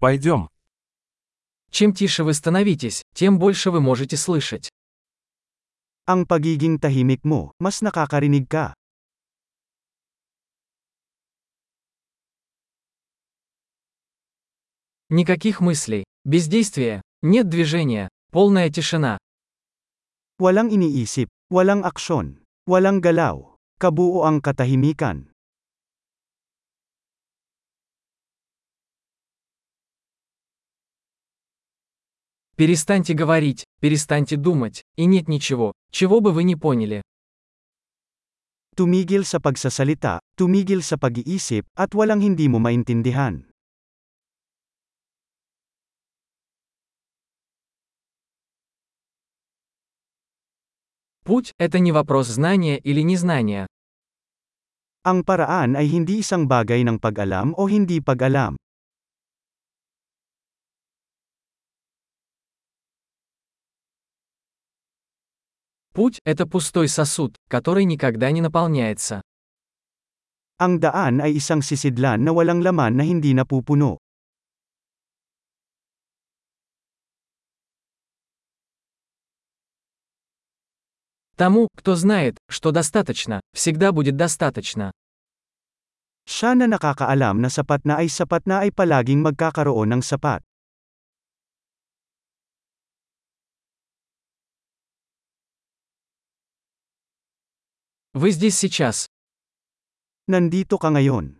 Пойдем. Чем тише вы становитесь, тем больше вы можете слышать. Ang pagiging tahimik mo, mas nakakarinig ka. Никаких мыслей, бездействия, нет движения, полная тишина. Walang iniisip, walang aksyon, walang galaw, kabuo ang katahimikan. Перестаньте говорить, перестаньте думать, и нет ничего, чего бы вы не поняли. Tumigil sa pagsasalita, tumigil sa pag-iisip, at walang hindi mo maintindihan. Путь – это не вопрос знания или незнания. Ang paraan ay hindi isang bagay ng pag-alam o hindi pag-alam. Путь – это пустой сосуд, который никогда не наполняется. Ang daan ay isang sisidlan na walang laman na hindi napupuno. Тому, кто знает, что достаточно, всегда будет достаточно. Siya na nakakaalam na sapat na ay palaging magkakaroon ng sapat. Вы здесь сейчас. Nandito ka ngayon.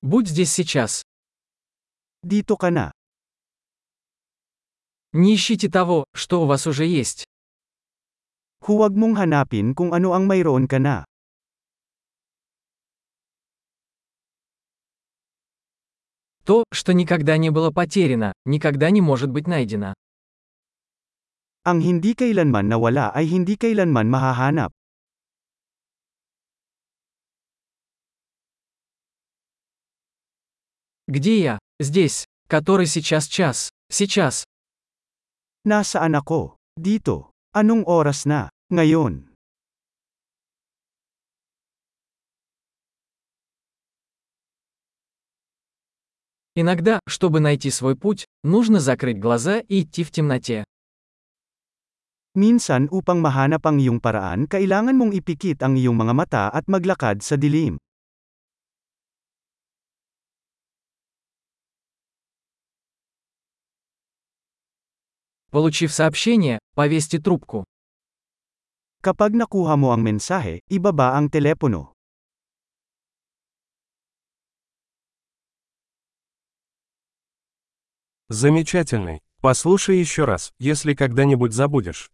Будь здесь сейчас. Dito ka na. Не ищите того, что у вас уже есть. Huwag mong hanapin kung ano ang mayroon ka na. То, что никогда не было потеряно, никогда не может быть найдено. Ang hindi kailanman nawala ay hindi kailanman mahahanap. Где я? Здесь, который сейчас час, сейчас. Nasaan ako? Dito. Anong oras na? Ngayon. Иногда, чтобы найти свой путь, нужно закрыть глаза и идти в темноте. Minsan upang mahanap ang iyong paraan, kailangan mong ipikit ang iyong mga mata at maglakad sa dilim. Получив сообщение, повесьте трубку. Kapag nakuha mo ang mensahe, ibaba ang telepono. Замечательный. Послушай еще раз, если когда-нибудь забудешь.